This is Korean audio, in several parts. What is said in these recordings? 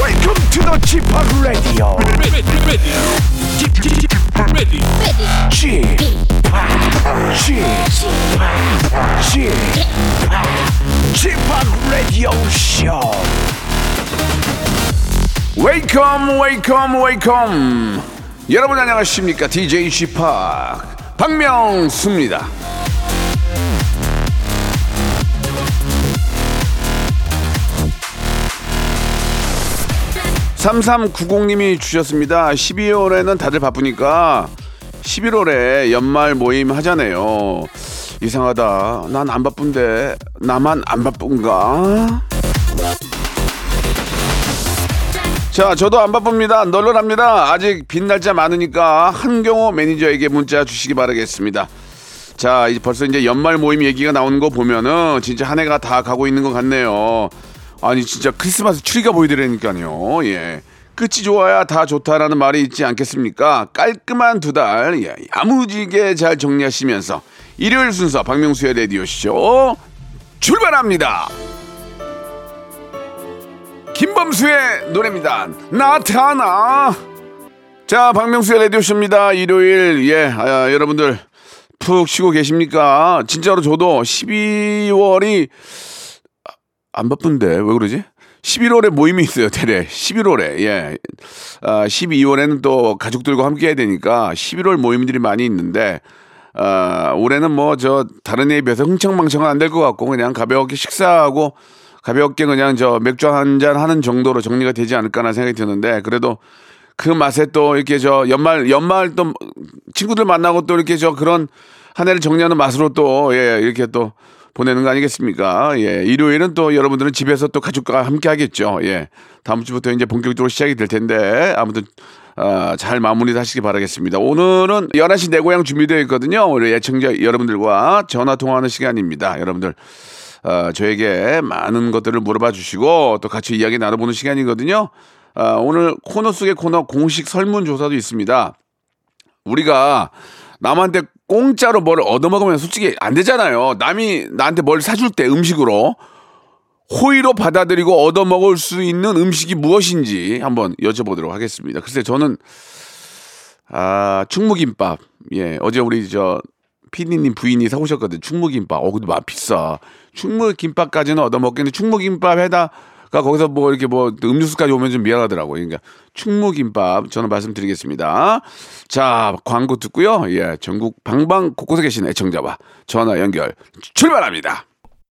Welcome to the Chipak Radio. Chipak Radio Show. Welcome, welcome, welcome. 여러분 안녕하십니까? DJ 쉬팍 박명수입니다. 삼삼구공님이 주셨습니다. 12월에는 다들 바쁘니까 11월에 연말 모임 하자네요. 이상하다. 난 안 바쁜데 나만 안 바쁜가? 자, 저도 안 바쁩니다. 널널합니다. 아직 빈 날짜 많으니까 한경호 매니저에게 문자 주시기 바라겠습니다. 자, 벌써 이제 연말 모임 얘기가 나오는 거 보면은 진짜 한 해가 다 가고 있는 것 같네요. 아니 진짜 크리스마스 추리가 보이더라니까요. 예, 끝이 좋아야 다 좋다라는 말이 있지 않겠습니까? 깔끔한 두 달, 예, 야무지게 잘 정리하시면서 일요일 순서 박명수의 라디오쇼 출발합니다. 김범수의 노래입니다. 나타나. 자, 박명수의 라디오쇼입니다. 일요일, 예, 아, 여러분들 푹 쉬고 계십니까? 진짜로 저도 12월이 안 바쁜데 왜 그러지? 11월에 모임이 있어요. 대래 11월에. 예, 아, 12월에는 또 가족들과 함께 해야 되니까 11월 모임들이 많이 있는데, 아, 올해는 뭐 저 다른 해에 비해서 흥청망청은 안 될 것 같고 그냥 가볍게 식사하고 가볍게 그냥 저 맥주 한잔 하는 정도로 정리가 되지 않을까라는 생각이 드는데, 그래도 그 맛에 또 이렇게 저 연말 또 친구들 만나고 또 이렇게 저 그런 한 해를 정리하는 맛으로 또, 예, 이렇게 또 보내는 거 아니겠습니까? 예, 일요일은 또 여러분들은 집에서 또 가족과 함께 하겠죠. 예, 다음 주부터 이제 본격적으로 시작이 될 텐데, 아무튼 잘 마무리 하시기 바라겠습니다. 오늘은 11시 내고향 준비되어 있거든요. 우리 애청자 여러분들과 전화 통화하는 시간입니다. 여러분들 저에게 많은 것들을 물어봐 주시고 또 같이 이야기 나눠보는 시간이거든요. 오늘 코너 속의 코너 공식 설문조사도 있습니다. 우리가 남한테 공짜로 뭘 얻어먹으면 솔직히 안 되잖아요. 남이 나한테 뭘 사줄 때 음식으로 호의로 받아들이고 얻어먹을 수 있는 음식이 무엇인지 한번 여쭤보도록 하겠습니다. 글쎄, 저는 충무김밥. 예, 어제 우리 저 피디님 부인이 사오셨거든요. 충무김밥. 근데 맛 비싸. 충무김밥까지는 얻어먹겠는데 충무김밥에다 가 거기서 뭐 이렇게 뭐 음료수까지 오면 좀 미안하더라고요. 그러니까 충무김밥 저는 말씀드리겠습니다. 자, 광고 듣고요. 예, 전국 방방 곳곳에 계신 애청자와 전화 연결 출발합니다.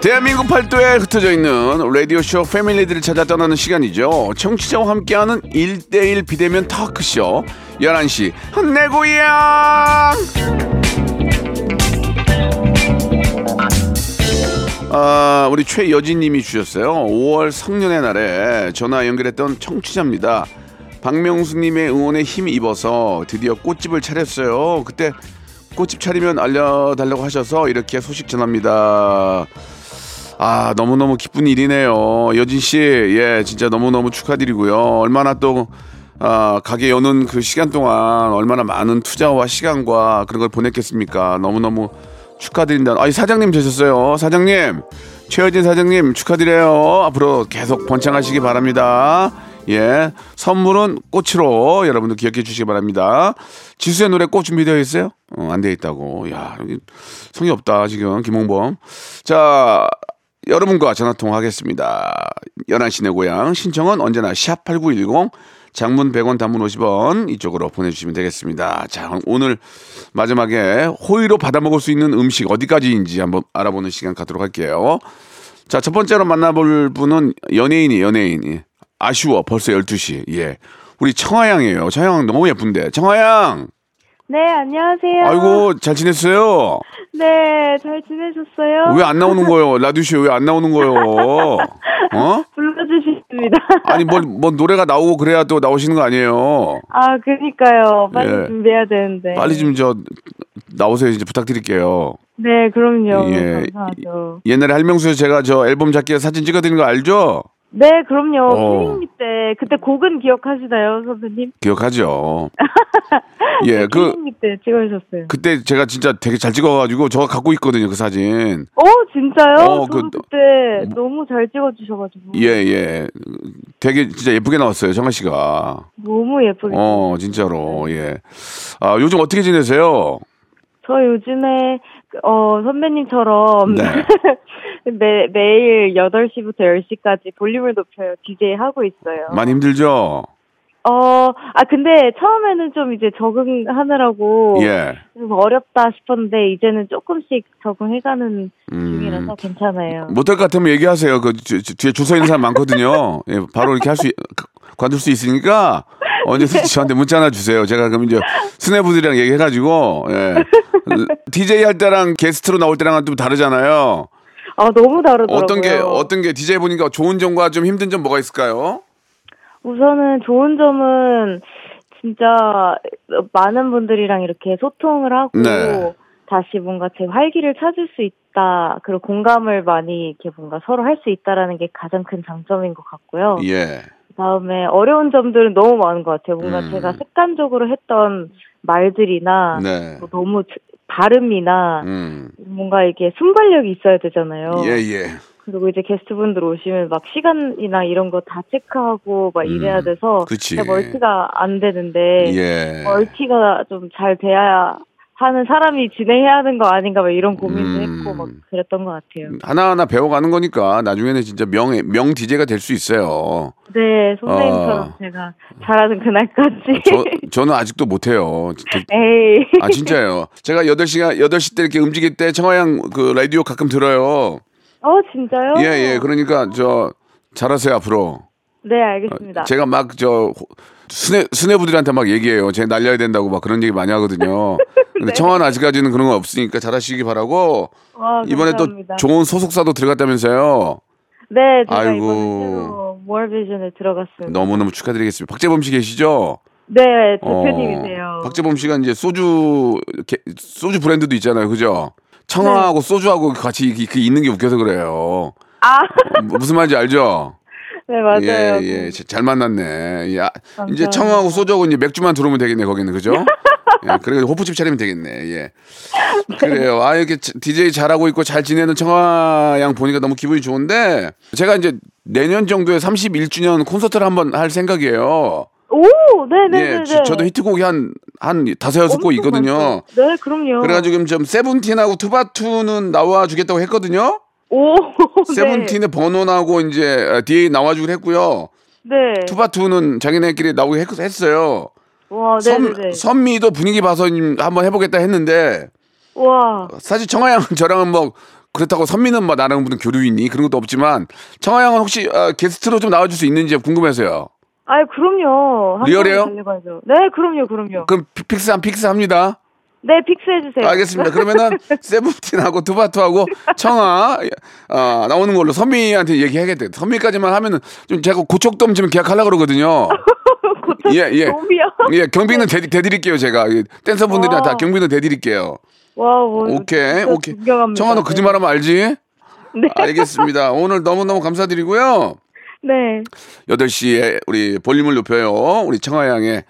대한민국 팔도에 흩어져 있는 라디오쇼 패밀리들을 찾아 떠나는 시간이죠. 청취자와 함께하는 1대1 비대면 토크쇼 11시 내고향. 우리 최여진 님이 주셨어요. 5월 성년의 날에 전화 연결했던 청취자입니다. 박명수님의 응원에 힘이 입어서 드디어 꽃집을 차렸어요. 그때 꽃집 차리면 알려달라고 하셔서 이렇게 소식 전합니다. 아, 너무너무 기쁜 일이네요. 여진씨, 예, 진짜 너무너무 축하드리고요. 얼마나 또, 가게 여는 그 시간 동안 얼마나 많은 투자와 시간과 그런 걸 보냈겠습니까? 너무너무 축하드린다. 아, 사장님 되셨어요. 사장님, 최여진 사장님 축하드려요. 앞으로 계속 번창하시기 바랍니다. 예, 선물은 꽃으로 여러분들 기억해 주시기 바랍니다. 지수의 노래 꽃 준비되어 있어요? 안 되어 있다고. 야, 성의 없다, 지금, 김홍범. 자, 여러분과 전화통화하겠습니다. 11시 내고향 신청은 언제나 샵8910 장문 100원 단문 50원 이쪽으로 보내주시면 되겠습니다. 자, 오늘 마지막에 호의로 받아먹을 수 있는 음식 어디까지인지 한번 알아보는 시간 갖도록 할게요. 자, 첫 번째로 만나볼 분은 연예인이. 아쉬워 벌써 12시. 예, 우리 청아양이에요. 청아양 너무 예쁜데. 청아양. 네, 안녕하세요. 아이고, 잘 지냈어요? 네, 잘 지내셨어요? 왜 안 나오는 거예요? 라디오쇼 왜 안 나오는 거예요? 어? 불러주십니다. 아니, 뭐 노래가 나오고 그래야 또 나오시는 거 아니에요? 아, 그러니까요. 빨리 예. 준비해야 되는데. 빨리 좀 나오세요. 이제 부탁드릴게요. 네, 그럼요. 예. 감사하죠. 옛날에 한명수에서 제가 저 앨범 잡기에 사진 찍어드린 거 알죠? 네, 그럼요. 피디님 때 그때 곡은 기억하시나요, 선배님? 기억하죠. 예, 피디님 때 찍어주셨어요. 그때 제가 진짜 되게 잘 찍어가지고 저가 갖고 있거든요, 그 사진. 어, 진짜요? 저도 그때 너무 잘 찍어주셔가지고. 예, 되게 진짜 예쁘게 나왔어요, 정아 씨가. 너무 예쁘게. 진짜로. 예. 아, 요즘 어떻게 지내세요? 저 요즘에 선배님처럼. 네. 매일 8시부터 10시까지 볼륨을 높여요. DJ 하고 있어요. 많이 힘들죠? 근데 처음에는 좀 이제 적응하느라고 좀 어렵다 싶었는데 이제는 조금씩 적응해가는 중이라서 괜찮아요. 못할 것 같으면 얘기하세요. 그 뒤에 줄 서 있는 사람 많거든요. 예, 바로 이렇게 관둘 수 있으니까 언제든지 저한테 문자 하나 주세요. 제가 그럼 이제 스네부들이랑 얘기해가지고 DJ 할 때랑 게스트로 나올 때랑은 좀 다르잖아요. 아, 너무 다르더라고요. 어떤 게 DJ 보니까 좋은 점과 좀 힘든 점 뭐가 있을까요? 우선은 좋은 점은 진짜 많은 분들이랑 이렇게 소통을 하고 다시 뭔가 제 활기를 찾을 수 있다. 그리고 공감을 많이 이렇게 뭔가 서로 할 수 있다라는 게 가장 큰 장점인 것 같고요. 예. 그다음에 어려운 점들은 너무 많은 것 같아요. 뭔가 제가 습관적으로 했던 말들이나 뭐 너무 발음이나 뭔가 이게 순발력이 있어야 되잖아요. 예. 그리고 이제 게스트분들 오시면 막 시간이나 이런 거 다 체크하고 막 이래야 돼서 멀티가 안 되는데 멀티가 좀 잘 돼야 하는 사람이 진행해야 하는 거 아닌가 막 이런 고민도 했고 막 그랬던 것 같아요. 하나하나 배워가는 거니까 나중에는 진짜 명 DJ가 될 수 있어요. 네, 선생님처럼 제가 잘하는 그날까지. 저는 아직도 못해요. 에이. 아, 진짜요. 제가 8시 때 이렇게 움직일 때 청아양 그 라디오 가끔 들어요. 진짜요? 예. 그러니까 저 잘하세요 앞으로. 네, 알겠습니다. 제가 막 저 스네부들한테 막 얘기해요. 쟤 날려야 된다고 막 그런 얘기 많이 하거든요. 근데 청아는 아직까지는 그런 거 없으니까 잘하시기 바라고. 와, 이번에 감사합니다. 또 좋은 소속사도 들어갔다면서요? 네, 제가 이번에 월비전에 들어갔습니다. 너무너무 축하드리겠습니다. 박재범 씨 계시죠? 네, 대표님이세요. 박재범 씨가 이제 소주 브랜드도 있잖아요, 그죠? 청아하고 소주하고 같이 있는 게 웃겨서 그래요. 아, 무슨 말인지 알죠? 네, 맞아요. 예. 잘 만났네. 야, 이제 청아하고 소주하고 이제 맥주만 들어오면 되겠네, 거기는. 그죠? 예, 그래서 호프집 차리면 되겠네. 예. 그래요. 아, 이렇게 DJ 잘하고 있고 잘 지내는 청아 양 보니까 너무 기분이 좋은데 제가 이제 내년 정도에 31주년 콘서트를 한번 할 생각이에요. 오, 네네네. 예, 저도 히트곡이 한 5-6곡 있거든요. 많죠. 네, 그럼요. 그래가지고 지금 좀 세븐틴하고 투바투는 나와주겠다고 했거든요. 오, 세븐틴의 버논하고 이제 DA 나와주기로 했고요. 네. 투바투는 자기네끼리 나오게 했어요. 와, 네. 선미도 분위기 봐서 한번 해보겠다 했는데. 와. 사실 청아양 저랑은 뭐 그렇다고 선미는 뭐 나랑 무슨 교류이니 그런 것도 없지만 청아양은 혹시 게스트로 좀 나와줄 수 있는지 궁금해서요. 아, 그럼요. 리얼해요? 네, 그럼요. 그럼 픽스합니다. 네, 픽스해주세요. 알겠습니다. 그러면은 세븐틴하고 투바투하고 청아 나오는 걸로 선미한테 얘기하겠대. 선미까지만 하면은 좀 제가 고척돔 지금 계약하려고 그러거든요. 고척돔이요? 경비는 대드릴게요. 제가 댄서분들이랑 다 경비는 대드릴게요. 와우. 오케이. 청아, 너 거짓말하면 알지? 네. 알겠습니다. 오늘 너무너무 감사드리고요. 네. 8시에 우리 볼륨을 높여요. 우리 청아양의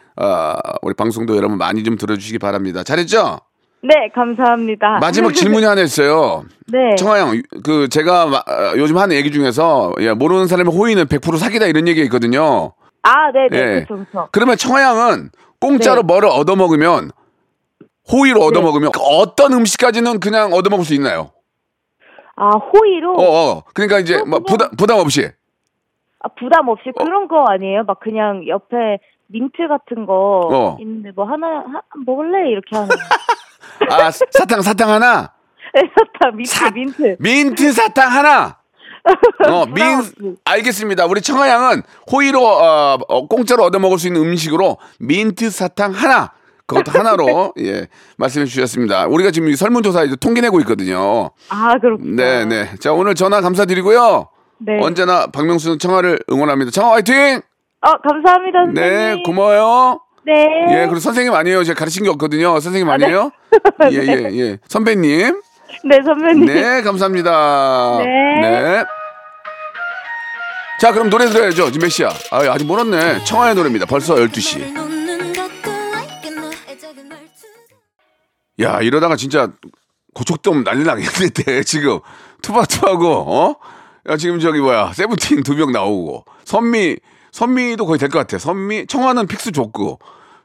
우리 방송도 여러분 많이 좀 들어주시기 바랍니다. 잘했죠? 네, 감사합니다. 마지막 질문이 하나 있어요. 네. 청아양, 그 제가 요즘 하는 얘기 중에서 모르는 사람의 호의는 100% 사기다 이런 얘기가 있거든요. 아, 네. 그렇죠. 그러면 청아양은 공짜로 뭐를 얻어먹으면 호의로 얻어먹으면 어떤 음식까지는 그냥 얻어먹을 수 있나요? 아, 호의로? 그러니까 이제 막 부담 없이. 아, 부담 없이 그런 거 아니에요? 막 그냥 옆에 민트 같은 거 있는데 뭐 하나 먹을래? 이렇게 하는. 아, 사탕 하나? 네, 사탕, 민트. 민트 사탕 하나? 알겠습니다. 우리 청아양은 호의로 공짜로 얻어먹을 수 있는 음식으로 민트 사탕 하나 그것도 하나로 예 말씀해 주셨습니다. 우리가 지금 설문조사 이제 통계내고 있거든요. 아 그렇군요. 네네. 자 오늘 전화 감사드리고요. 네. 언제나 박명수는 청아를 응원합니다. 청아 화이팅! 감사합니다 선생님. 네 고마워요. 네. 예 그리고 선생님 아니에요. 제가 가르친 게 없거든요. 선생님 아니에요? 예예예. 네. 예. 선배님. 네 선배님. 네 감사합니다. 네. 네. 자 그럼 노래 들어야죠. 지금 몇 시야? 아 아직 멀었네. 청아의 노래입니다. 벌써 12시. 야 이러다가 진짜 고척돔 난리 나겠는데 지금 투바투하고 어? 야 지금 저기 뭐야 세븐틴 2명 나오고 선미도 거의 될 것 같아. 선미 청아는 픽스 줬고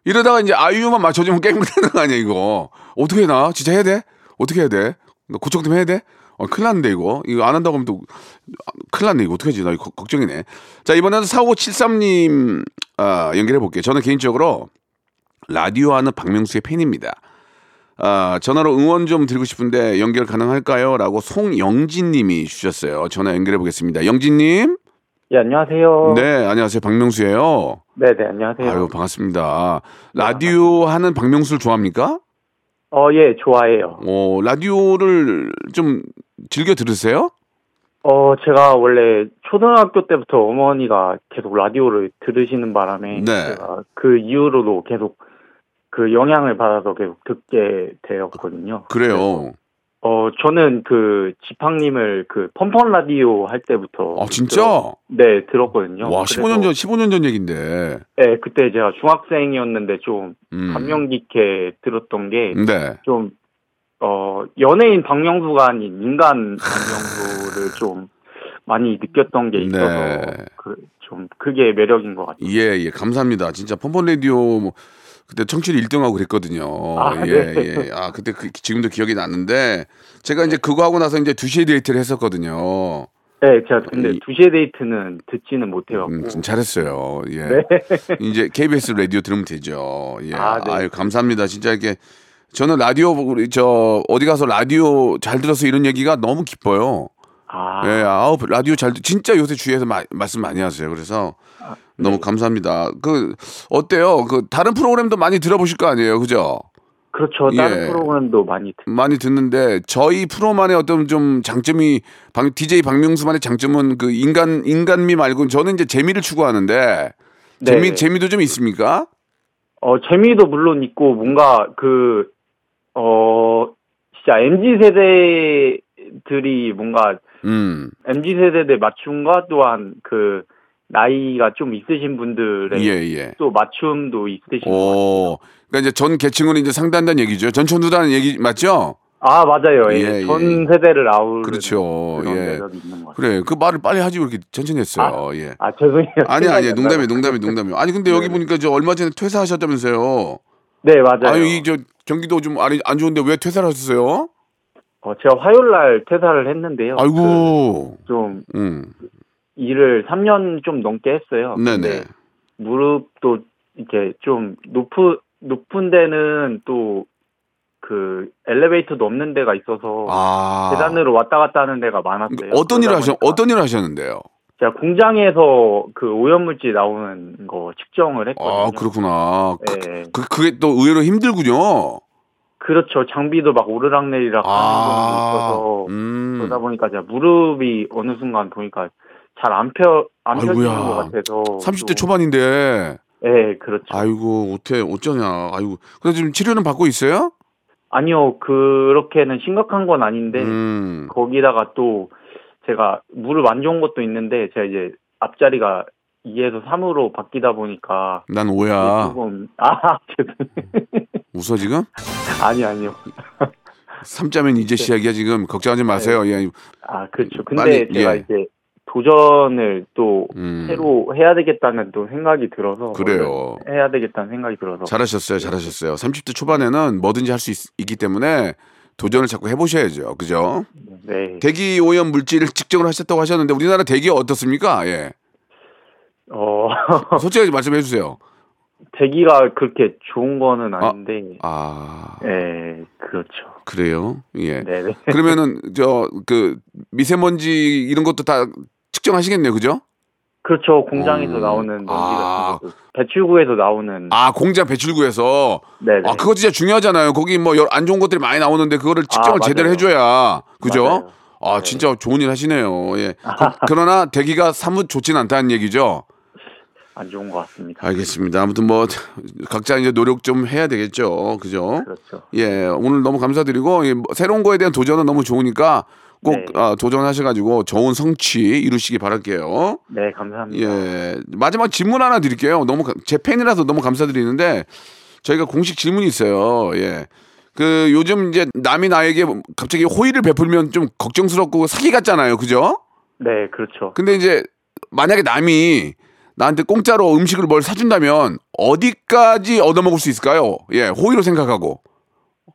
이러다가 이제 아이유만 맞춰주면 게임 되는 거 아니야 이거. 어떻게 나 진짜 해야 돼? 어떻게 해야 돼? 너 고척돔 해야 돼? 큰일 났는데 이거 안 한다고 하면 또 큰일 났네. 이거 어떻게 하지? 나 이거 걱정이네. 자 이번에는 4573님 연결해 볼게요. 저는 개인적으로 라디오 하는 박명수의 팬입니다. 전화로 응원 좀 드리고 싶은데 연결 가능할까요? 라고 송영진 님이 주셨어요. 전화 연결해 보겠습니다. 영진 님. 예, 안녕하세요. 네, 안녕하세요. 박명수예요. 네, 안녕하세요. 아유, 반갑습니다. 라디오 하는 박명수를 좋아합니까? 예, 좋아해요. 라디오를 좀 즐겨 들으세요? 제가 원래 초등학교 때부터 어머니가 계속 라디오를 들으시는 바람에 네. 제가 그 이후로도 계속 그 영향을 받아서 계속 듣게 되었거든요. 그래요. 저는 그 지팡님을 그 펌펀 라디오 할 때부터. 아 진짜? 네 들었거든요. 와 15년 전 얘긴데. 네 그때 제가 중학생이었는데 좀 감명 깊게 들었던 게 좀 연예인 박명수가 아닌 인간 박명수를 좀 많이 느꼈던 게 있어서 좀 그게 매력인 것 같아요. 예예 감사합니다. 진짜 펌펀 라디오 뭐. 그때 청취율 1등하고 그랬거든요. 아, 예, 네. 예. 아, 그때 지금도 기억이 나는데 제가 이제 그거 하고 나서 이제 2시에 데이트를 했었거든요. 네, 제가 근데 2시에 데이트는 듣지는 못해요. 잘했어요. 예. 네. 이제 KBS 라디오 들으면 되죠. 예. 아, 네. 아유, 감사합니다. 진짜 이렇게 저는 라디오 어디 가서 라디오 잘 들어서 이런 얘기가 너무 기뻐요. 아. 예, 라디오 진짜 요새 주위에서 말씀 많이 하세요. 그래서 너무 감사합니다. 어때요? 다른 프로그램도 많이 들어보실 거 아니에요? 그죠? 그렇죠. 다른 프로그램도 많이 듣는데, 저희 프로만의 어떤 좀 장점이, DJ 박명수만의 장점은 인간미 말고, 저는 이제 재미를 추구하는데, 네. 재미도 좀 있습니까? 재미도 물론 있고, 뭔가 진짜 MZ 세대들이 뭔가, MZ 세대들 맞춤과 또한 나이가 좀 있으신 분들의 또 맞춤도 있으신 것 같아요. 그러니까 이제 전 계층은 이제 상단단 얘기죠. 전천후단 얘기 맞죠? 아 맞아요. 전 세대를 아우르는 그렇죠. 매력이 있는 것 같아요. 그래 그 말을 빨리 하지 왜 이렇게 천천히 했어요. 아 죄송해요. 아니 농담이에요. 아니 근데 여기 보니까 저 얼마 전에 퇴사하셨다면서요? 네 맞아요. 아니 저 경기도 좀 안 좋은데 왜 퇴사를 하셨어요? 제가 화요일 날 퇴사를 했는데요. 아이고 좀 일을 3년 좀 넘게 했어요. 네네. 무릎도 이렇게 좀 높은 데는 또 엘리베이터도 없는 데가 있어서 계단으로 왔다 갔다 하는 데가 많았어요. 어떤 일을 하셨는데요? 제가 공장에서 오염물질 나오는 거 측정을 했거든요. 아 그렇구나. 네. 그게 또 의외로 힘들군요. 그렇죠. 장비도 막 오르락내리락 하는 것도 있어서 그러다 보니까 제가 무릎이 어느 순간 보니까 잘 안 펴지는 것 같아서. 30대 초반인데. 네, 그렇죠. 아이고, 어쩌냐. 아이고. 그래서 지금 치료는 받고 있어요? 아니요, 그렇게는 심각한 건 아닌데, 거기다가 또 제가 무릎 안 좋은 것도 있는데, 제가 이제 앞자리가 2에서 3으로 바뀌다 보니까. 난 5야. 조금, 죄송해요. 웃어 지금? 아니요. 3자면 이제 시작이야, 지금. 걱정하지 마세요. 네. 예. 아, 그렇죠. 근데 제가 이제. 도전을 또 새로 해야 되겠다는 또 생각이 들어서 그래요. 해야 되겠다는 생각이 들어서 잘하셨어요. 30대 초반에는 뭐든지 할 수 있기 때문에 도전을 자꾸 해보셔야죠. 그죠? 네. 대기 오염 물질을 측정을 하셨다고 하셨는데 우리나라 대기가 어떻습니까? 예. 솔직하게 말씀해 주세요. 대기가 그렇게 좋은 거는 아닌데. 네, 그렇죠. 그래요? 예. 네네. 그러면은 미세먼지 이런 것도 다 측정하시겠네요, 그죠? 그렇죠. 공장에서 나오는 먼지 같은 것도. 배출구에서 나오는. 아, 공장 배출구에서. 네. 아, 그거 진짜 중요하잖아요. 거기 뭐 안 좋은 것들이 많이 나오는데 그거를 측정을 제대로 해줘야 그죠? 맞아요. 아, 네. 진짜 좋은 일 하시네요. 예. 그러나 대기가 사뭇 좋진 않다는 얘기죠. 안 좋은 것 같습니다. 알겠습니다. 아무튼 뭐 각자 이제 노력 좀 해야 되겠죠. 그죠? 그렇죠. 예, 오늘 너무 감사드리고 예, 새로운 거에 대한 도전은 너무 좋으니까 꼭 네. 아, 도전하셔가지고 좋은 성취 이루시기 바랄게요. 네, 감사합니다. 예, 마지막 질문 하나 드릴게요. 너무 제 팬이라서 너무 감사드리는데 저희가 공식 질문이 있어요. 예. 그 요즘 이제 남이 나에게 갑자기 호의를 베풀면 좀 걱정스럽고 사기 같잖아요. 그죠? 네, 그렇죠. 근데 이제 만약에 남이 나한테 공짜로 음식을 뭘 사준다면 어디까지 얻어먹을 수 있을까요? 예, 호의로 생각하고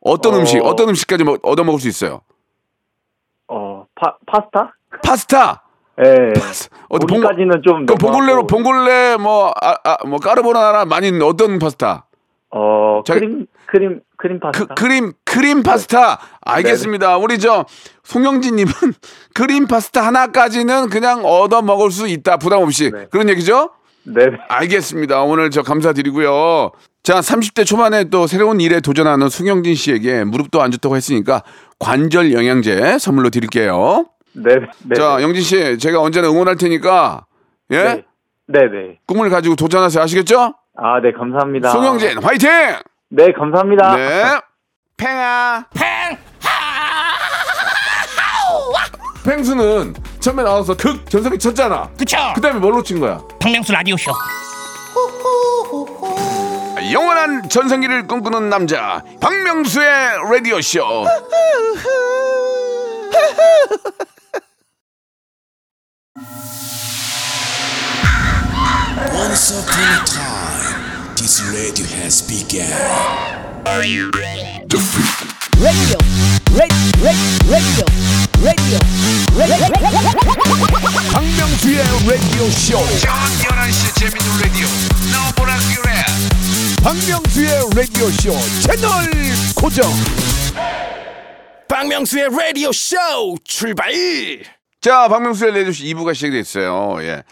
어떤 음식, 어떤 음식까지 얻어먹을 수 있어요? 파스타? 파스타. 예. 어디까지는 좀. 그 봉골레 뭐 까르보나라 많이 어떤 파스타? 크림 파스타. 크림 파스타. 네. 알겠습니다. 네네. 우리 저 송영진님은 크림 파스타 하나까지는 그냥 얻어 먹을 수 있다 부담 없이 네. 그런 얘기죠? 네. 알겠습니다. 오늘 저 감사드리고요. 자, 30대 초반에 또 새로운 일에 도전하는 송영진 씨에게 무릎도 안 좋다고 했으니까 관절 영양제 선물로 드릴게요. 네. 네네. 자, 영진 씨, 제가 언제나 응원할 테니까 예. 네. 네네. 꿈을 가지고 도전하세요. 아시겠죠? 아, 네, 감사합니다. 송영진, 화이팅! 네, 감사합니다. 네. 팽아. 팽수는 처음에 나와서 전성기 쳤잖아. 그쵸. 그 다음에 뭘로 친 거야? 박명수 라디오쇼. 영원한 전성기를 꿈꾸는 남자, 박명수의 라디오쇼. Once upon a time, this radio has begun. Are you ready? The freak. Radio. 박명수의 radio show. 저녁 11시 재밌는 radio. No more radio. 박명수의 radio show 채널 고정. 박명수의 radio show 출발. 자, 박명수의 radio show 2부가 시작됐어요. 예.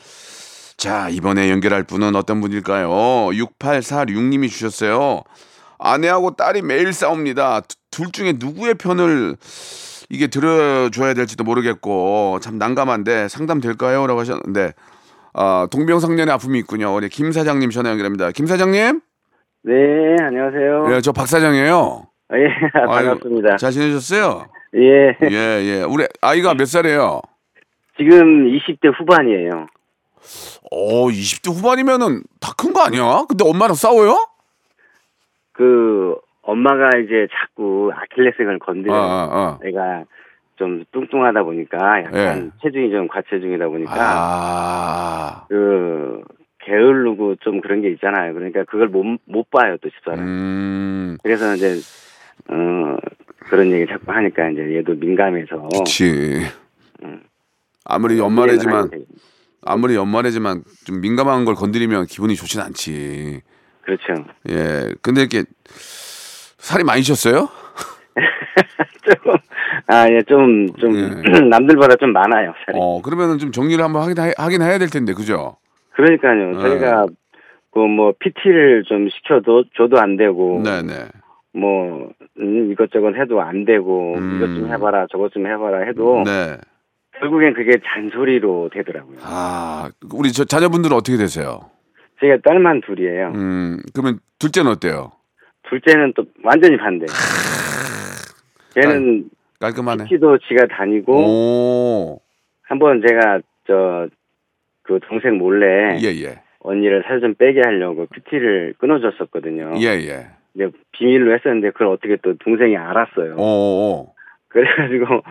자, 이번에 연결할 분은 어떤 분일까요? 6846님이 주셨어요. 아내하고 딸이 매일 싸웁니다. 둘 중에 누구의 편을 이게 들어줘야 될지도 모르겠고 참 난감한데 상담될까요? 라고 하셨는데 동병상련의 아픔이 있군요. 우리 김 사장님 전화 연결합니다. 김 사장님? 네, 안녕하세요. 예, 저 박 사장이에요. 예, 반갑습니다. 아유, 잘 지내셨어요? 예. 예. 우리 아이가 몇 살이에요? 지금 20대 후반이에요. 20대 후반이면은 다 큰 거 아니야? 근데 엄마랑 싸워요? 엄마가 이제 자꾸 아킬레스건을 건드려요. 애가 좀 뚱뚱하다 보니까 약간 체중이 좀 과체중이다 보니까 게으르고 좀 그런 게 있잖아요. 그러니까 그걸 못 봐요, 또 집사람. 그래서 이제 그런 얘기 자꾸 하니까 이제 얘도 민감해서. 그렇지. 아무리 연말이지만 좀 민감한 걸 건드리면 기분이 좋진 않지. 그렇죠. 예. 근데 이렇게 살이 많이 쪘어요? 좀 남들보다 좀 많아요, 살이. 그러면은 좀 정리를 한번 하긴 해야 될 텐데. 그죠? 그러니까요. 저희가 PT를 좀 줘도 안 되고. 네, 네. 이것저것 해도 안 되고 이것 좀 해 봐라, 저것 좀 해 봐라 해도 네. 결국엔 그게 잔소리로 되더라고요. 우리 저 자녀분들은 어떻게 되세요? 제가 딸만 둘이에요. 그러면 둘째는 어때요? 둘째는 또 완전히 반대. 걔는 깔끔하네. PT도 지가 다니고. 한번 제가 그 동생 몰래 언니를 살 좀 빼게 하려고 PT를 끊어줬었거든요. 예예. 근데 비밀로 했었는데 그걸 어떻게 또 동생이 알았어요. 오. 그래가지고.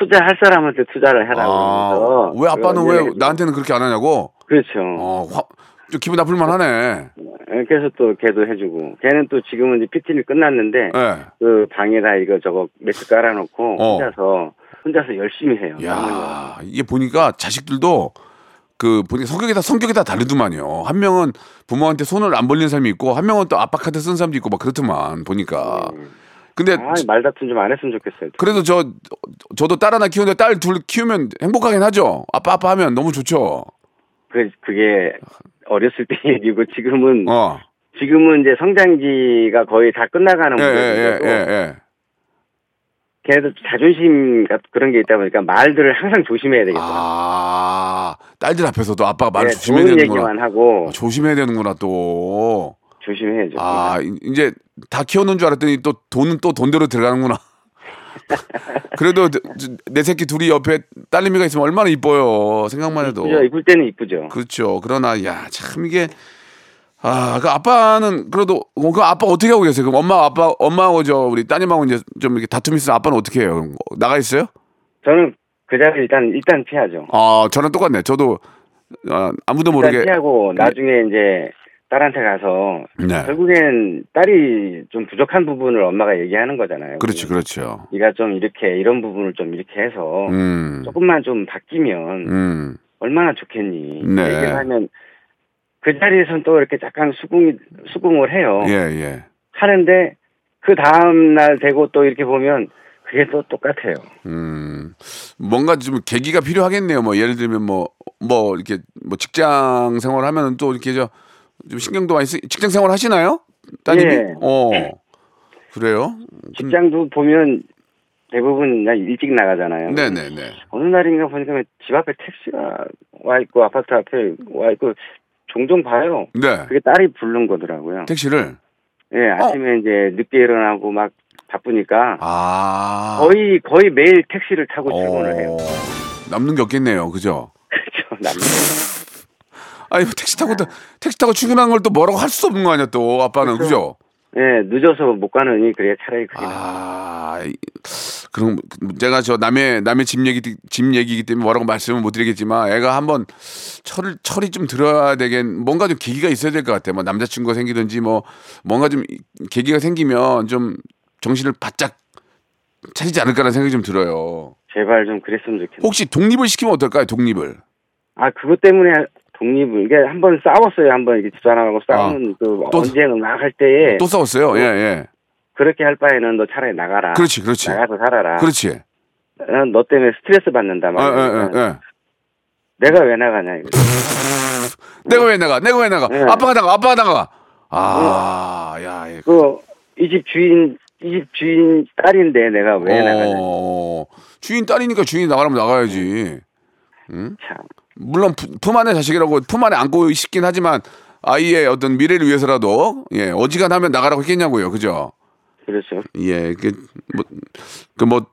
투자할 사람한테 투자를 해라고. 왜 아빠는 왜 나한테는 그렇게 안 하냐고? 그렇죠. 좀 기분 나쁠만 하네. 그래서 또 걔도 해주고. 걔는 또 지금은 이제 PT는 끝났는데 그 방에다 이거 저거 매트 깔아놓고 혼자서 열심히 해요. 야, 이게 보니까 자식들도 보니까 성격이 다 다르더만요. 한 명은 부모한테 손을 안 벌리는 사람이 있고 한 명은 또 아빠 카드 쓴 사람도 있고 막 그렇더만 보니까. 근데 말다툼 좀 안 했으면 좋겠어요. 그래도 저도 딸 하나 키우는데 딸 둘 키우면 행복하긴 하죠. 아빠 하면 너무 좋죠. 그게 어렸을 때 얘기고 지금은 지금은 이제 성장기가 거의 다 끝나가는 모습이고 걔네도 자존심 그런 게 있다 보니까 말들을 항상 조심해야 되겠다. 아, 딸들 앞에서도 아빠가 말을 조심해야 되는 거야. 좋은 얘기만 하고 조심해야 되는구나 또. 조심해야죠. 아, 이제 다 키워놓은 줄 알았더니 또 돈은 또 돈대로 들어가는구나. 그래도 내 새끼 둘이 옆에 딸내미가 있으면 얼마나 이뻐요. 생각만 해도. 이쁘죠. 이쁠 때는 이쁘죠. 그렇죠. 그러나 야, 참 이게 아, 그 아빠는 그래도 그 아빠 어떻게 하고 계세요? 그럼 엄마하고 저 우리 따님하고 이제 좀 이렇게 다툼이 있으면 아빠는 어떻게 해요? 나가 있어요? 저는 그 자리를 일단 피하죠. 아, 저랑 똑같네. 저도 아무도 모르게 피하고 나중에 이제 딸한테 가서 네. 결국엔 딸이 좀 부족한 부분을 엄마가 얘기하는 거잖아요. 그렇죠, 그렇죠. 네가 좀 이렇게 이런 부분을 좀 이렇게 해서 조금만 좀 바뀌면 얼마나 좋겠니? 네. 얘기를 하면 그 자리에선 또 이렇게 약간 수긍을 해요. 예, 예. 하는데 그 다음 날 되고 또 이렇게 보면 그게 또 똑같아요. 뭔가 좀 계기가 필요하겠네요. 뭐 예를 들면 뭐 이렇게 뭐 직장 생활하면은 또 이렇게 좀 신경도 많이 직장 생활 하시나요? 따님이? 예. 그래요? 직장도 보면 대부분 일찍 나가잖아요. 네네네. 어느 날인가 보니까 집 앞에 택시가 와 있고 아파트 앞에 와 있고 종종 봐요. 네. 그게 딸이 부른 거더라고요. 택시를? 네. 아침에 이제 늦게 일어나고 막 바쁘니까 거의 매일 택시를 타고 출근을 해요. 남는 게 없겠네요. 그죠? 그렇죠. 남는 게 아니 택시 타고 출근한 걸 또 뭐라고 할 수 없는 거 아니야 또 아빠는 그죠? 예 네, 늦어서 못 가느니 그래 차라리 그게 아 그럼 제가 저 남의 집 얘기이기 때문에 뭐라고 말씀을 못 드리겠지만 애가 한번 철이 좀 들어야 뭔가 좀 계기가 있어야 될 것 같아. 뭐 남자친구가 생기든지 뭐 뭔가 좀 계기가 생기면 좀 정신을 바짝 차리지 않을까라는 생각이 좀 들어요. 제발 좀 그랬으면 좋겠네요. 혹시 독립을 시키면 어떨까요? 독립을 그것 때문에. 독립을 이게 한번 싸웠어요. 한번 이렇게 집사람하고 싸우는 그 언쟁을 막 할 때에 또 싸웠어요. 예예. 그렇게 할 바에는 너 차라리 나가라. 그렇지, 그렇지. 나가서 살아라. 그렇지. 나는 너 때문에 스트레스 받는다 막. 예. 내가 왜 나가냐 이거. 내가 왜 나가? 예. 아빠가 나가. 야, 예. 이 집 주인 딸인데 내가 왜 나가냐. 주인 딸이니까 주인이 나가라면 나가야지. 응? 참. 물론 품 안에 자식이라고 품 안에 안고 싶긴 하지만 아이의 어떤 미래를 위해서라도 예 어지간하면 나가라고 했겠냐고요, 그죠? 그렇죠. 예,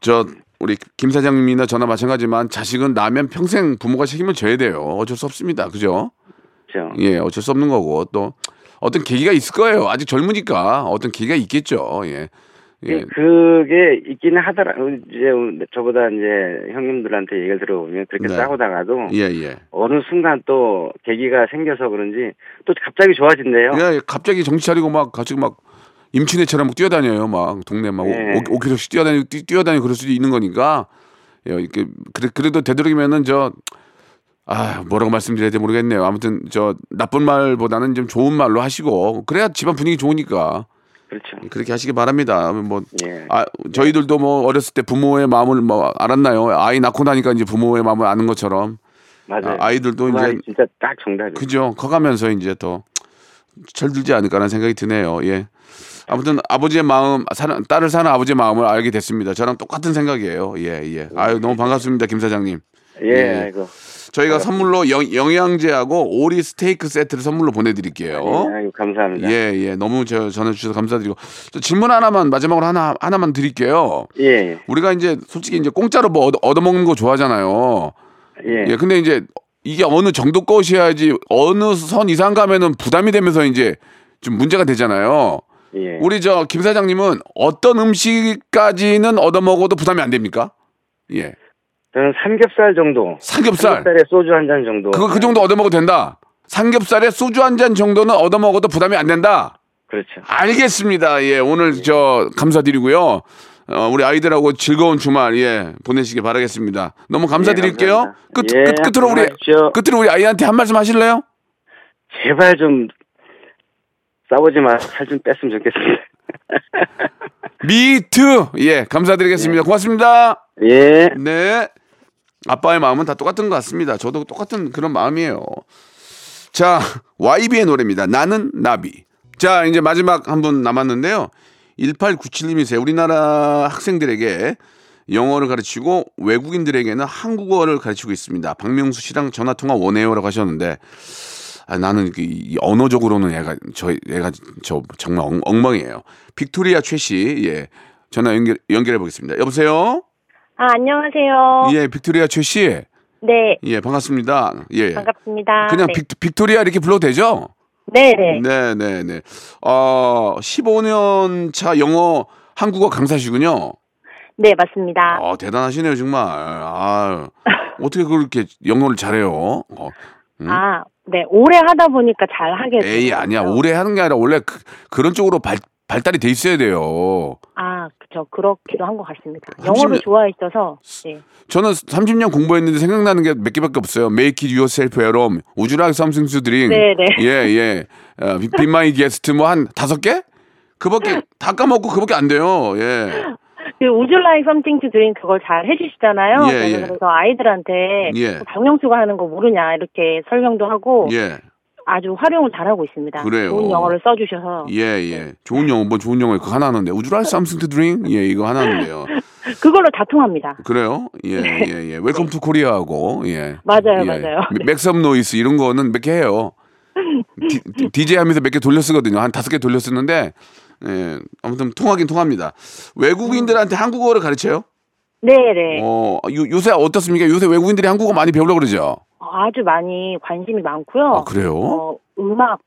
저 우리 김 사장님이나 저나 마찬가지지만 자식은 나면 평생 부모가 책임을 져야 돼요. 어쩔 수 없습니다, 그죠? 그렇죠. 예, 어쩔 수 없는 거고 또 어떤 계기가 있을 거예요. 아직 젊으니까 어떤 계기가 있겠죠. 예. 그게 있기는 하더라고. 이제 저보다 이제 형님들한테 얘기를 들어보면 그렇게 싸우다가도 어느 순간 또 계기가 생겨서 그런지 또 갑자기 좋아진대요. 예, 갑자기 정신 차리고 막 같이 막 임친애처럼 막 뛰어다녀요. 막 동네 막 5km씩 뛰어다니고 그럴 수도 있는 거니까. 예, 이렇게 그래도 되도록이면은 뭐라고 말씀드려야 될지 모르겠네요. 아무튼 나쁜 말보다는 좀 좋은 말로 하시고 그래야 집안 분위기 좋으니까. 그렇죠. 그렇게 하시기 바랍니다. 저희들도 어렸을 때 부모의 마음을 알았나요? 아이 낳고 나니까 이제 부모의 마음을 아는 것처럼. 맞아요. 아이들도 그 이제 진짜 딱 정답이죠. 그죠. 커가면서 이제 더 철들지 않을까라는 생각이 드네요. 예. 아무튼 아버지의 마음, 딸을 사는 아버지의 마음을 알게 됐습니다. 저랑 똑같은 생각이에요. 예. 아유 너무 반갑습니다, 김 사장님. 예. 아이고. 저희가 선물로 영양제하고 오리 스테이크 세트를 선물로 보내드릴게요. 아이고, 감사합니다. 예. 너무 전해주셔서 감사드리고 저 질문 하나만 마지막으로 하나만 드릴게요. 예. 우리가 이제 솔직히 이제 공짜로 뭐 얻어먹는 거 좋아하잖아요. 예. 근데 이제 이게 어느 정도 것이어야지 어느 선 이상 가면은 부담이 되면서 이제 좀 문제가 되잖아요. 예. 우리 김 사장님은 어떤 음식까지는 얻어먹어도 부담이 안 됩니까? 예. 저는 삼겹살 정도. 삼겹살에 소주 한 잔 정도. 그 정도 얻어먹어도 된다. 삼겹살에 소주 한 잔 정도는 얻어먹어도 부담이 안 된다. 그렇죠. 알겠습니다. 예, 오늘 감사드리고요. 우리 아이들하고 즐거운 주말 보내시길 바라겠습니다. 너무 감사드릴게요. 끝으로 우리 아이한테 한 말씀 하실래요? 제발 좀 싸우지 마. 살 좀 뺐으면 좋겠습니다. 미투 감사드리겠습니다. 고맙습니다. 네. 아빠의 마음은 다 똑같은 것 같습니다. 저도 똑같은 그런 마음이에요. 자, YB의 노래입니다. 나는 나비. 자, 이제 마지막 한 분 남았는데요. 1897님이세요. 우리나라 학생들에게 영어를 가르치고 외국인들에게는 한국어를 가르치고 있습니다. 박명수 씨랑 전화통화 원해요라고 하셨는데, 아, 나는 이 언어적으로는 얘가 저 정말 엉망이에요. 빅토리아 최 씨, 예, 전화 연결해 보겠습니다. 여보세요? 아, 안녕하세요. 예, 빅토리아 최 씨. 네. 예, 반갑습니다. 예. 반갑습니다. 그냥 네. 빅토리아 이렇게 불러도 되죠? 네네. 네네네. 15년 차 영어, 한국어 강사시군요. 네, 맞습니다. 대단하시네요, 정말. 아유, 어떻게 그렇게 영어를 잘해요? 응? 아, 네. 오래 하다 보니까 잘 하게 됐어요. 에이, 아니야. 오래 하는 게 아니라 원래 그런 쪽으로 발달이 돼 있어야 돼요. 아, 그렇죠. 그렇기도 한 것 같습니다. 영어를 좋아했어서. 네. 저는 30년 공부했는데 생각나는 게 몇 개밖에 없어요. Make it yourself at home. Would you like something to drink? 네네. 예, 예. Be my guest. 뭐 한 5개? 그밖에 다 까먹고 그밖에 안 돼요. 예. 그 Would you like something to drink 그걸 잘 해주시잖아요. 예, 예. 그래서 아이들한테 예. 박명수가 하는 거 모르냐 이렇게 설명도 하고. 예. 아주 활용을 잘하고 있습니다. 그래요. 좋은 영어를 써주셔서. 예, 예. 좋은 영어, 뭐 좋은 영어, 그거 하나는데. Would you like something to drink? 예, 이거 하나는데요. 그걸로 다 통합니다. 그래요? 예, 네. 예, 예. 웰컴 투 코리아하고, 예. 맞아요, 예. 맞아요. 맥섬 노이스 이런 거는 몇 개 해요. DJ 하면서 몇 개 돌려쓰거든요. 한 5개 돌려쓰는데, 예. 아무튼 통하긴 통합니다. 외국인들한테 한국어를 가르쳐요? 네네. 요새 어떻습니까? 요새 외국인들이 한국어 많이 배우려고 그러죠? 아주 많이 관심이 많고요. 아, 그래요? 음악,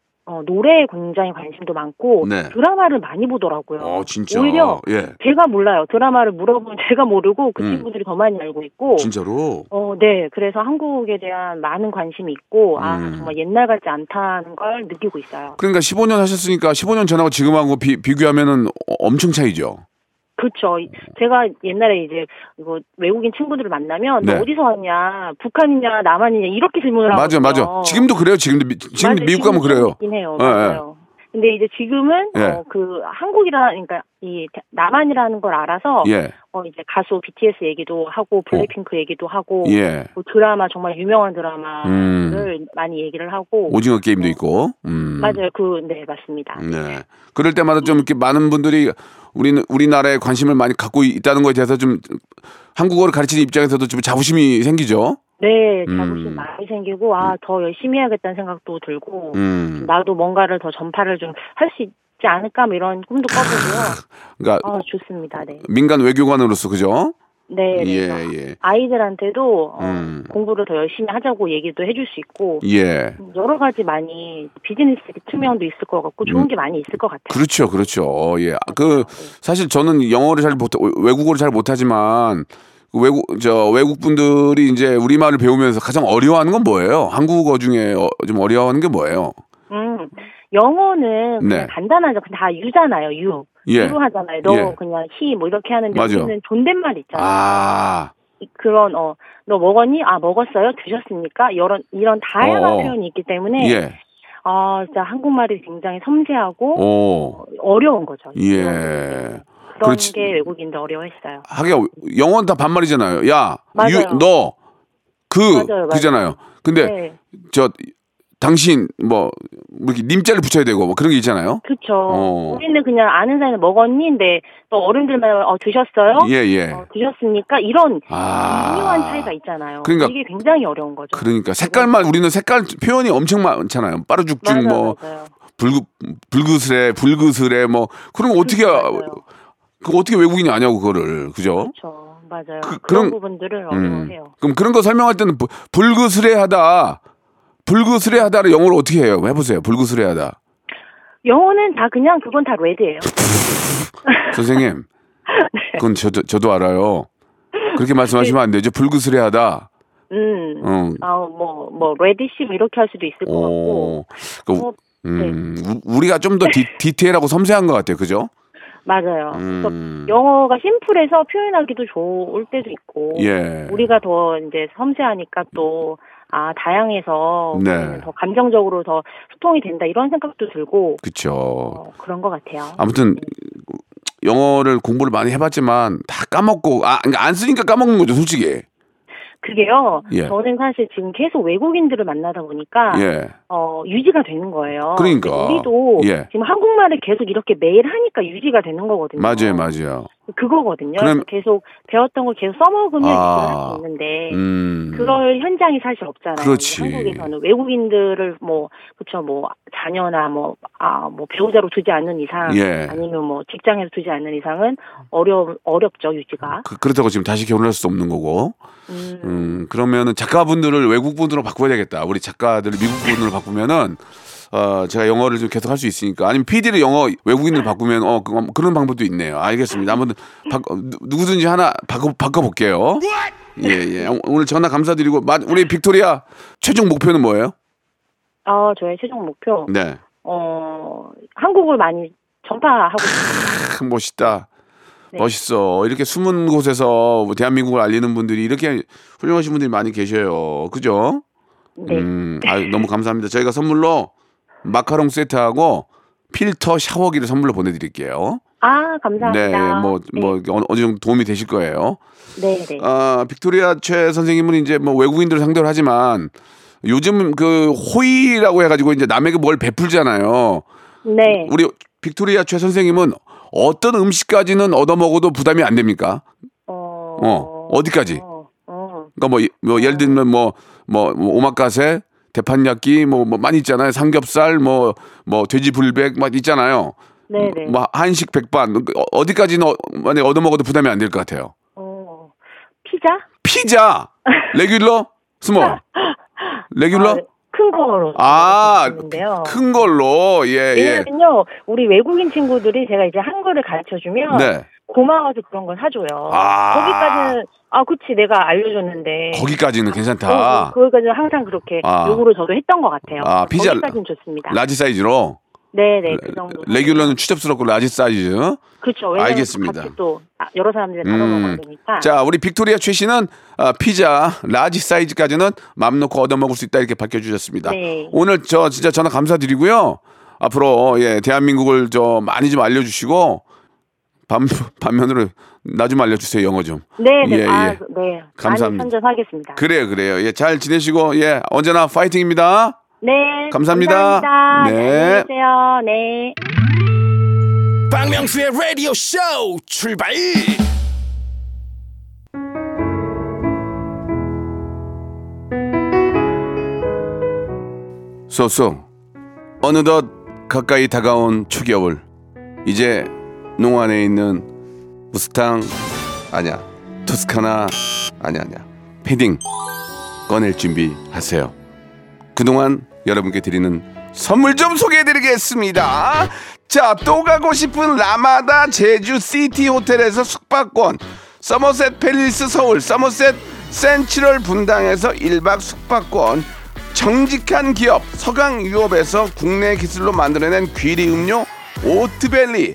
노래에 굉장히 관심도 많고 네. 드라마를 많이 보더라고요. 진짜? 오히려 예. 제가 몰라요. 드라마를 물어보면 제가 모르고 그 친구들이 더 많이 알고 있고. 진짜로? 네. 그래서 한국에 대한 많은 관심이 있고 정말 옛날 같지 않다는 걸 느끼고 있어요. 그러니까 15년 하셨으니까 15년 전하고 지금하고 비교하면은 엄청 차이죠? 그렇죠. 제가 옛날에 이제 외국인 친구들을 만나면 네. 어디서 왔냐, 북한이냐, 남한이냐 이렇게 질문을 하거든요. 맞아. 지금도 그래요. 지금도 미국 가면 그래요. 해요. 네, 맞아요. 네. 근데 이제 지금은 예. 그러니까 이 남한이라는 걸 알아서 예. 이제 가수 BTS 얘기도 하고 블랙핑크 얘기도 하고 예. 드라마 정말 유명한 드라마를 많이 얘기를 하고 오징어 게임도 있고 맞아요. 네, 맞습니다. 네. 그럴 때마다 좀 이렇게 많은 분들이 우리나라에 관심을 많이 갖고 있다는 거에 대해서 좀 한국어를 가르치는 입장에서도 좀 자부심이 생기죠. 네, 자부심 많이 생기고 더 열심히 해야겠다는 생각도 들고 나도 뭔가를 더 전파를 좀 할 수 있지 않을까 뭐 이런 꿈도 꿔보고요. 그러니까 좋습니다. 네. 민간 외교관으로서 그죠? 네, 예, 예. 아이들한테도 공부를 더 열심히 하자고 얘기도 해줄 수 있고 예. 여러 가지 많이 비즈니스 측면도 있을 것 같고 좋은 게 많이 있을 것 같아요. 그렇죠, 그렇죠. 예, 사실 저는 영어를 외국어를 잘 못하지만. 외국 분들이 이제 우리 말을 배우면서 가장 어려워하는 건 뭐예요? 한국어 중에 좀 어려워하는 게 뭐예요? 영어는 그냥 간단하죠. 다 유잖아요. 유. 예. 유 하잖아요. 너 예. 그냥 히 뭐 이렇게 하는데 우리는 존댓말 있잖아요. 그런 너 먹었니? 아, 먹었어요. 드셨습니까? 이런 다양한 표현이 있기 때문에 예. 진짜 한국말이 굉장히 섬세하고 어려운 거죠. 예. 그런 그렇지. 게 외국인도 어려워했어요. 하기야 영어는 다 반말이잖아요. 야, 유, 너, 맞아요. 그잖아요. 근데 네. 당신 뭐 이렇게 님자를 붙여야 되고 뭐 그런 게 있잖아요. 그렇죠. 우리는 그냥 아는 사이는 먹었니인데 또 어른들만 드셨어요? 예예. 드셨습니까? 이런 미묘한 차이가 있잖아요. 그러니까 이게 굉장히 어려운 거죠. 그러니까 색깔만 우리는 색깔 표현이 엄청 많잖아요. 빠르죽죽 불그스레 뭐 그런 거 어떻게 그거 어떻게 외국인이 아냐고 그거를 그죠? 그렇죠. 맞아요. 그런 부분들을 어려워해요. 그럼 그런 거 설명할 때는 불그스레하다를 영어로 어떻게 해요? 해보세요. 불그스레하다. 영어는 다 그냥 그건 다 레드예요. 선생님, 네. 그건 저도 알아요. 그렇게 말씀하시면 안 되죠. 불그스레하다. 레디시 이렇게 할 수도 있을 것 같고. 네. 우리가 좀 더 디테일하고 섬세한 것 같아요. 그죠? 맞아요. 그래서 영어가 심플해서 표현하기도 좋을 때도 있고 예. 우리가 더 이제 섬세하니까 또 다양해서 네. 더 감정적으로 더 소통이 된다 이런 생각도 들고 그렇죠. 그런 것 같아요. 아무튼 영어를 공부를 많이 해봤지만 다 까먹고 안 쓰니까 까먹는 거죠, 솔직히. 그게요. 예. 저는 사실 지금 계속 외국인들을 만나다 보니까 예. 유지가 되는 거예요. 그러니까. 우리도 예. 지금 한국말을 계속 이렇게 매일 하니까 유지가 되는 거거든요. 맞아요. 맞아요. 그거거든요. 그럼... 계속 배웠던 걸 계속 써먹으면 할 수 있는데 그럴 현장이 사실 없잖아요. 그렇지. 한국에서는 외국인들을 뭐 자녀나 뭐 배우자로 두지 않는 이상 예. 아니면 뭐 직장에서 두지 않는 이상은 어렵죠 유지가. 그렇다고 지금 다시 결혼할 수도 없는 거고. 그러면은 작가분들을 외국분으로 바꿔야 되겠다. 우리 작가들을 미국분으로 바꾸면은. 제가 영어를 좀 계속 할 수 있으니까. 아니면 PD를 영어 외국인으로 바꾸면, 그런 방법도 있네요. 알겠습니다. 한번 누구든지 하나 바꿔볼게요. 예, 예. 오늘 전화 감사드리고, 우리 빅토리아 최종 목표는 뭐예요? 저의 최종 목표? 네. 한국을 많이 전파하고 싶어요. 멋있다. 네. 멋있어. 이렇게 숨은 곳에서 대한민국을 알리는 분들이 이렇게 훌륭하신 분들이 많이 계셔요. 그죠? 네. 너무 감사합니다. 저희가 선물로 마카롱 세트하고 필터 샤워기를 선물로 보내드릴게요. 아, 감사합니다. 네, 어느 정도 도움이 되실 거예요. 네, 네. 빅토리아 최 선생님은 이제 외국인들을 상대로 하지만 요즘 그 호의라고 해가지고 이제 남에게 뭘 베풀잖아요. 네. 우리 빅토리아 최 선생님은 어떤 음식까지는 얻어먹어도 부담이 안 됩니까? 어디까지? 그러니까 예를 들면 오마카세, 대판야끼 많이 있잖아요. 삼겹살 돼지 불백 있잖아요. 네네. 한식 백반 어디까지는 만약에 얻어먹어도 부담이 안 될 것 같아요. 피자 레귤러 스몰 레귤러 큰 걸로. 큰 걸로 예. 왜냐면요 우리 외국인 친구들이 제가 이제 한글을 가르쳐주면. 네. 고마워서 그런 걸 사줘요. 거기까지는 그치 내가 알려줬는데 거기까지는 괜찮다. 거기까지는 항상 그렇게 요구를 저도 했던 것 같아요. 피자 거기까지는 좋습니다. 라지 사이즈로. 네네 그 정도. 레귤러는 추접스럽고 라지 사이즈. 그렇죠. 알겠습니다. 같이 또 여러 사람들이 다 먹어야 되니까. 자 우리 빅토리아 최 씨는 피자 라지 사이즈까지는 마음 놓고 얻어 먹을 수 있다 이렇게 밝혀주셨습니다. 네. 오늘 저 진짜 전화 감사드리고요. 앞으로 예 대한민국을 저 많이 좀 알려주시고. 반면으로 나 좀 알려주세요 영어 좀. 네네. 예, 네. 감사합니다. 많이 선전하겠습니다. 그래요. 예, 잘 지내시고 예 언제나 파이팅입니다. 네. 감사합니다. 네. 안녕하세요. 네. 박명수의 라디오 쇼 출발. 쏘쏘 어느덧 가까이 다가온 초겨울 이제. 농안에 있는 무스탕 아니야 토스카나 아니야 패딩 꺼낼 준비하세요. 그동안 여러분께 드리는 선물 좀 소개해드리겠습니다. 자, 또 가고 싶은 라마다 제주 시티 호텔에서 숙박권, 서머셋 팰리스 서울, 서머셋 센트럴 분당에서 1박 숙박권, 정직한 기업 서강유업에서 국내 기술로 만들어낸 귀리 음료 오트밸리,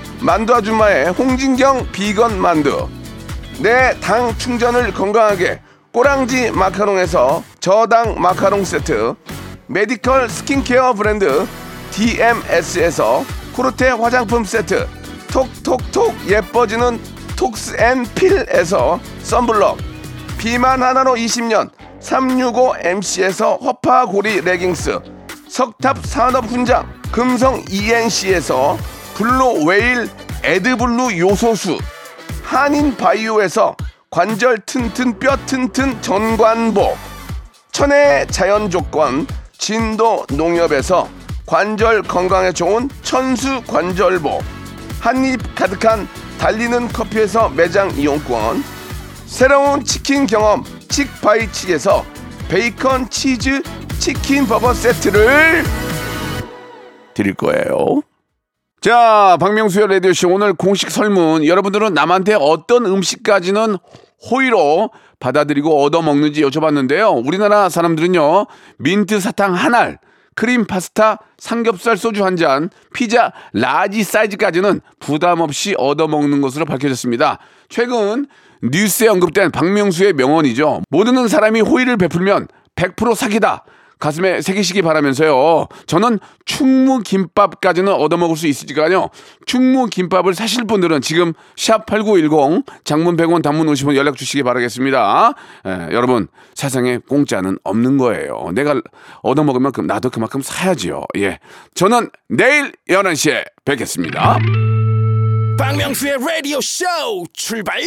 만두 아줌마의 홍진경 비건 만두, 내 당 충전을 건강하게 꼬랑지 마카롱에서 저당 마카롱 세트, 메디컬 스킨케어 브랜드 DMS에서 코르테 화장품 세트, 톡톡톡 예뻐지는 톡스앤필에서 썬블럭, 비만 하나로 20년 365MC에서 허파고리 레깅스, 석탑산업 훈장 금성 ENC에서 블루웨일 에드블루 요소수, 한인바이오에서 관절 튼튼 뼈 튼튼 전관복, 천혜의 자연조건 진도 농협에서 관절 건강에 좋은 천수 관절보, 한입 가득한 달리는 커피에서 매장 이용권, 새로운 치킨 경험 칙바이칙에서 베이컨 치즈 치킨 버거 세트를 드릴 거예요. 자, 박명수의 라디오쇼 오늘 공식 설문, 여러분들은 남한테 어떤 음식까지는 호의로 받아들이고 얻어먹는지 여쭤봤는데요. 우리나라 사람들은요, 민트 사탕 한 알, 크림 파스타, 삼겹살 소주 한 잔, 피자 라지 사이즈까지는 부담 없이 얻어먹는 것으로 밝혀졌습니다. 최근 뉴스에 언급된 박명수의 명언이죠. 모르는 사람이 호의를 베풀면 100% 사기다. 가슴에 새기시기 바라면서요. 저는 충무김밥까지는 얻어먹을 수 있으니까요. 충무김밥을 사실 분들은 지금 샵8910 장문 100원 단문 50원 연락 주시기 바라겠습니다. 에, 여러분 세상에 공짜는 없는 거예요. 내가 얻어먹을 만큼 나도 그만큼 사야지요. 예, 저는 내일 11시에 뵙겠습니다. 박명수의 라디오 쇼 출발!